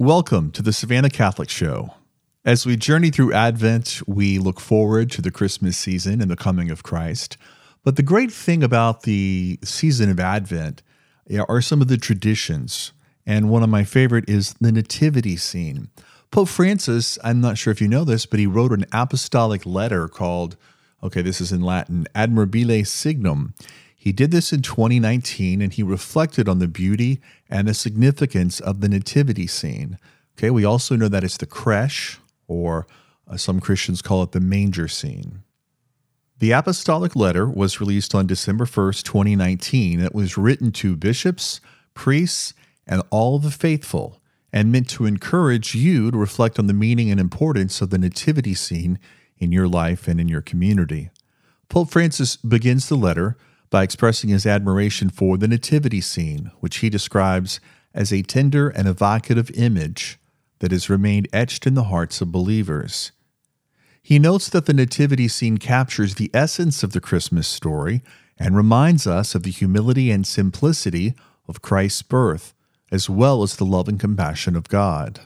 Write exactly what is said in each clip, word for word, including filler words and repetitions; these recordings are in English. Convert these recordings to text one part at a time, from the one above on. Welcome to the Savannah Catholic Show. As we journey through Advent, we look forward to the Christmas season and the coming of Christ. But the great thing about the season of Advent are some of the traditions. And one of my favorite is the nativity scene. Pope Francis, I'm not sure if you know this, but he wrote an apostolic letter called, okay, this is in Latin, Admirabile Signum. He did this in twenty nineteen, and he reflected on the beauty and the significance of the nativity scene. Okay, we also know that it's the crèche, or uh, some Christians call it the manger scene. The apostolic letter was released on December first, twenty nineteen. It was written to bishops, priests, and all the faithful, and meant to encourage you to reflect on the meaning and importance of the nativity scene in your life and in your community. Pope Francis begins the letter by expressing his admiration for the nativity scene, which he describes as a tender and evocative image that has remained etched in the hearts of believers. He notes that the nativity scene captures the essence of the Christmas story and reminds us of the humility and simplicity of Christ's birth, as well as the love and compassion of God.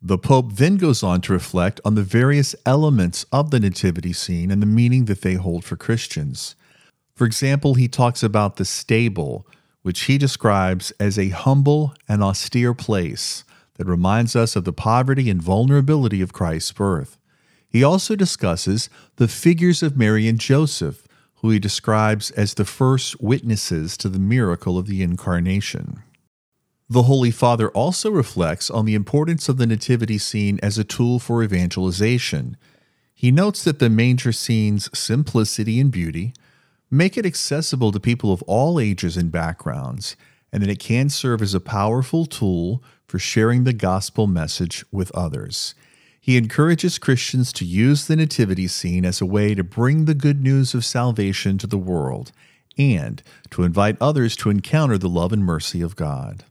The Pope then goes on to reflect on the various elements of the nativity scene and the meaning that they hold for Christians. For example, he talks about the stable, which he describes as a humble and austere place that reminds us of the poverty and vulnerability of Christ's birth. He also discusses the figures of Mary and Joseph, who he describes as the first witnesses to the miracle of the Incarnation. The Holy Father also reflects on the importance of the nativity scene as a tool for evangelization. He notes that the manger scene's simplicity and beauty make it accessible to people of all ages and backgrounds, and that it can serve as a powerful tool for sharing the gospel message with others. He encourages Christians to use the nativity scene as a way to bring the good news of salvation to the world and to invite others to encounter the love and mercy of God.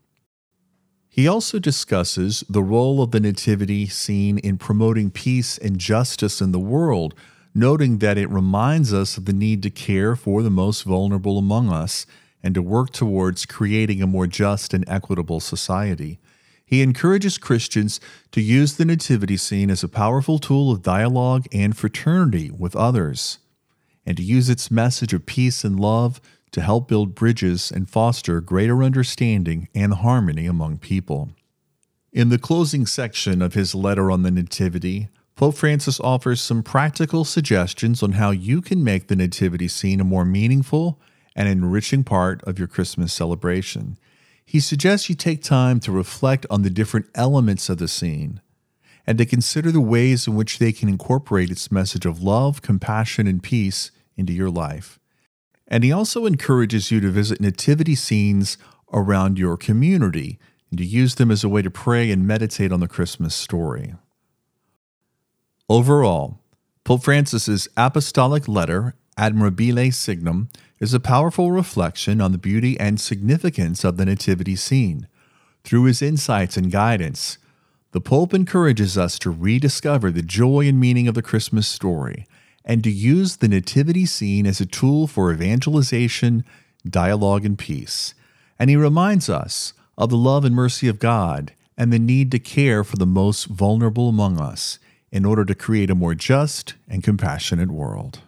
He also discusses the role of the nativity scene in promoting peace and justice in the world, noting that it reminds us of the need to care for the most vulnerable among us and to work towards creating a more just and equitable society. He encourages Christians to use the nativity scene as a powerful tool of dialogue and fraternity with others, and to use its message of peace and love to help build bridges and foster greater understanding and harmony among people. In the closing section of his letter on the Nativity, Pope Francis offers some practical suggestions on how you can make the nativity scene a more meaningful and enriching part of your Christmas celebration. He suggests you take time to reflect on the different elements of the scene and to consider the ways in which they can incorporate its message of love, compassion, and peace into your life. And he also encourages you to visit nativity scenes around your community and to use them as a way to pray and meditate on the Christmas story. Overall, Pope Francis's apostolic letter, Admirabile Signum, is a powerful reflection on the beauty and significance of the nativity scene. Through his insights and guidance, the Pope encourages us to rediscover the joy and meaning of the Christmas story and to use the nativity scene as a tool for evangelization, dialogue, and peace. And he reminds us of the love and mercy of God and the need to care for the most vulnerable among us, in order to create a more just and compassionate world.